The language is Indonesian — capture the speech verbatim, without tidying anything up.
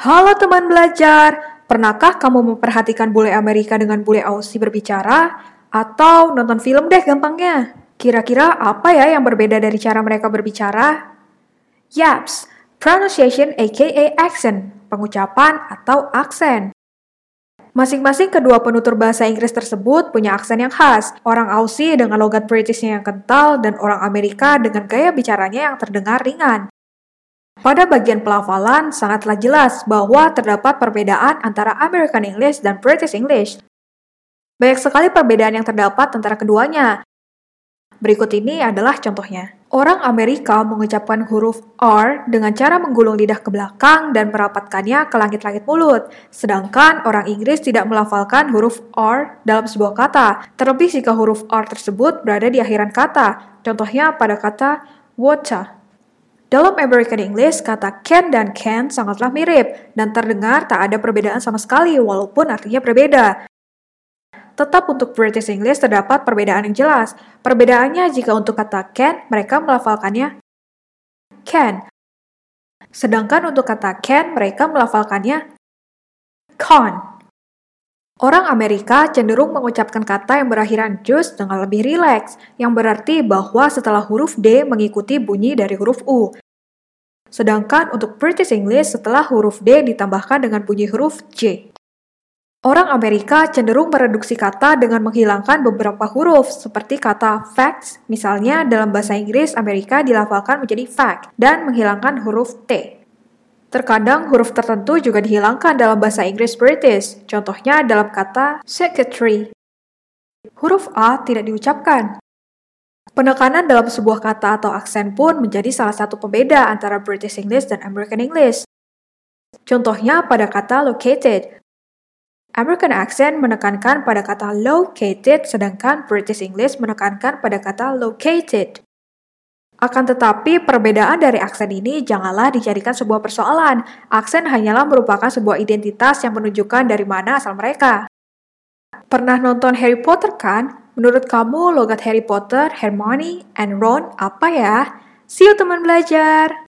Halo teman belajar, pernahkah kamu memperhatikan bule Amerika dengan bule Aussie berbicara? Atau nonton film deh gampangnya. Kira-kira apa ya yang berbeda dari cara mereka berbicara? Yaps, pronunciation aka accent, pengucapan atau aksen. Masing-masing kedua penutur bahasa Inggris tersebut punya aksen yang khas, orang Aussie dengan logat Britishnya yang kental dan orang Amerika dengan gaya bicaranya yang terdengar ringan. Pada bagian pelafalan, sangatlah jelas bahwa terdapat perbedaan antara American English dan British English. Banyak sekali perbedaan yang terdapat antara keduanya. Berikut ini adalah contohnya. Orang Amerika mengucapkan huruf R dengan cara menggulung lidah ke belakang dan merapatkannya ke langit-langit mulut. Sedangkan orang Inggris tidak melafalkan huruf R dalam sebuah kata, terlebih jika huruf R tersebut berada di akhiran kata. Contohnya pada kata water. Dalam American English, kata can dan can't sangatlah mirip, dan terdengar tak ada perbedaan sama sekali walaupun artinya berbeda. Tetap untuk British English terdapat perbedaan yang jelas. Perbedaannya jika untuk kata can, mereka melafalkannya can. Sedangkan untuk kata can, mereka melafalkannya con. Orang Amerika cenderung mengucapkan kata yang berakhiran jus dengan lebih rileks, yang berarti bahwa setelah huruf D mengikuti bunyi dari huruf U. Sedangkan untuk British English setelah huruf D ditambahkan dengan bunyi huruf J. Orang Amerika cenderung mereduksi kata dengan menghilangkan beberapa huruf, seperti kata facts, misalnya dalam bahasa Inggris Amerika dilafalkan menjadi fact, dan menghilangkan huruf T. Terkadang huruf tertentu juga dihilangkan dalam bahasa Inggris British, contohnya dalam kata secretary. Huruf A tidak diucapkan. Penekanan dalam sebuah kata atau aksen pun menjadi salah satu pembeda antara British English dan American English. Contohnya pada kata located. American accent menekankan pada kata located, sedangkan British English menekankan pada kata located. Akan tetapi, perbedaan dari aksen ini janganlah dijadikan sebuah persoalan. Aksen hanyalah merupakan sebuah identitas yang menunjukkan dari mana asal mereka. Pernah nonton Harry Potter kan? Menurut kamu, logat Harry Potter, Hermione, and Ron apa ya? See you teman belajar!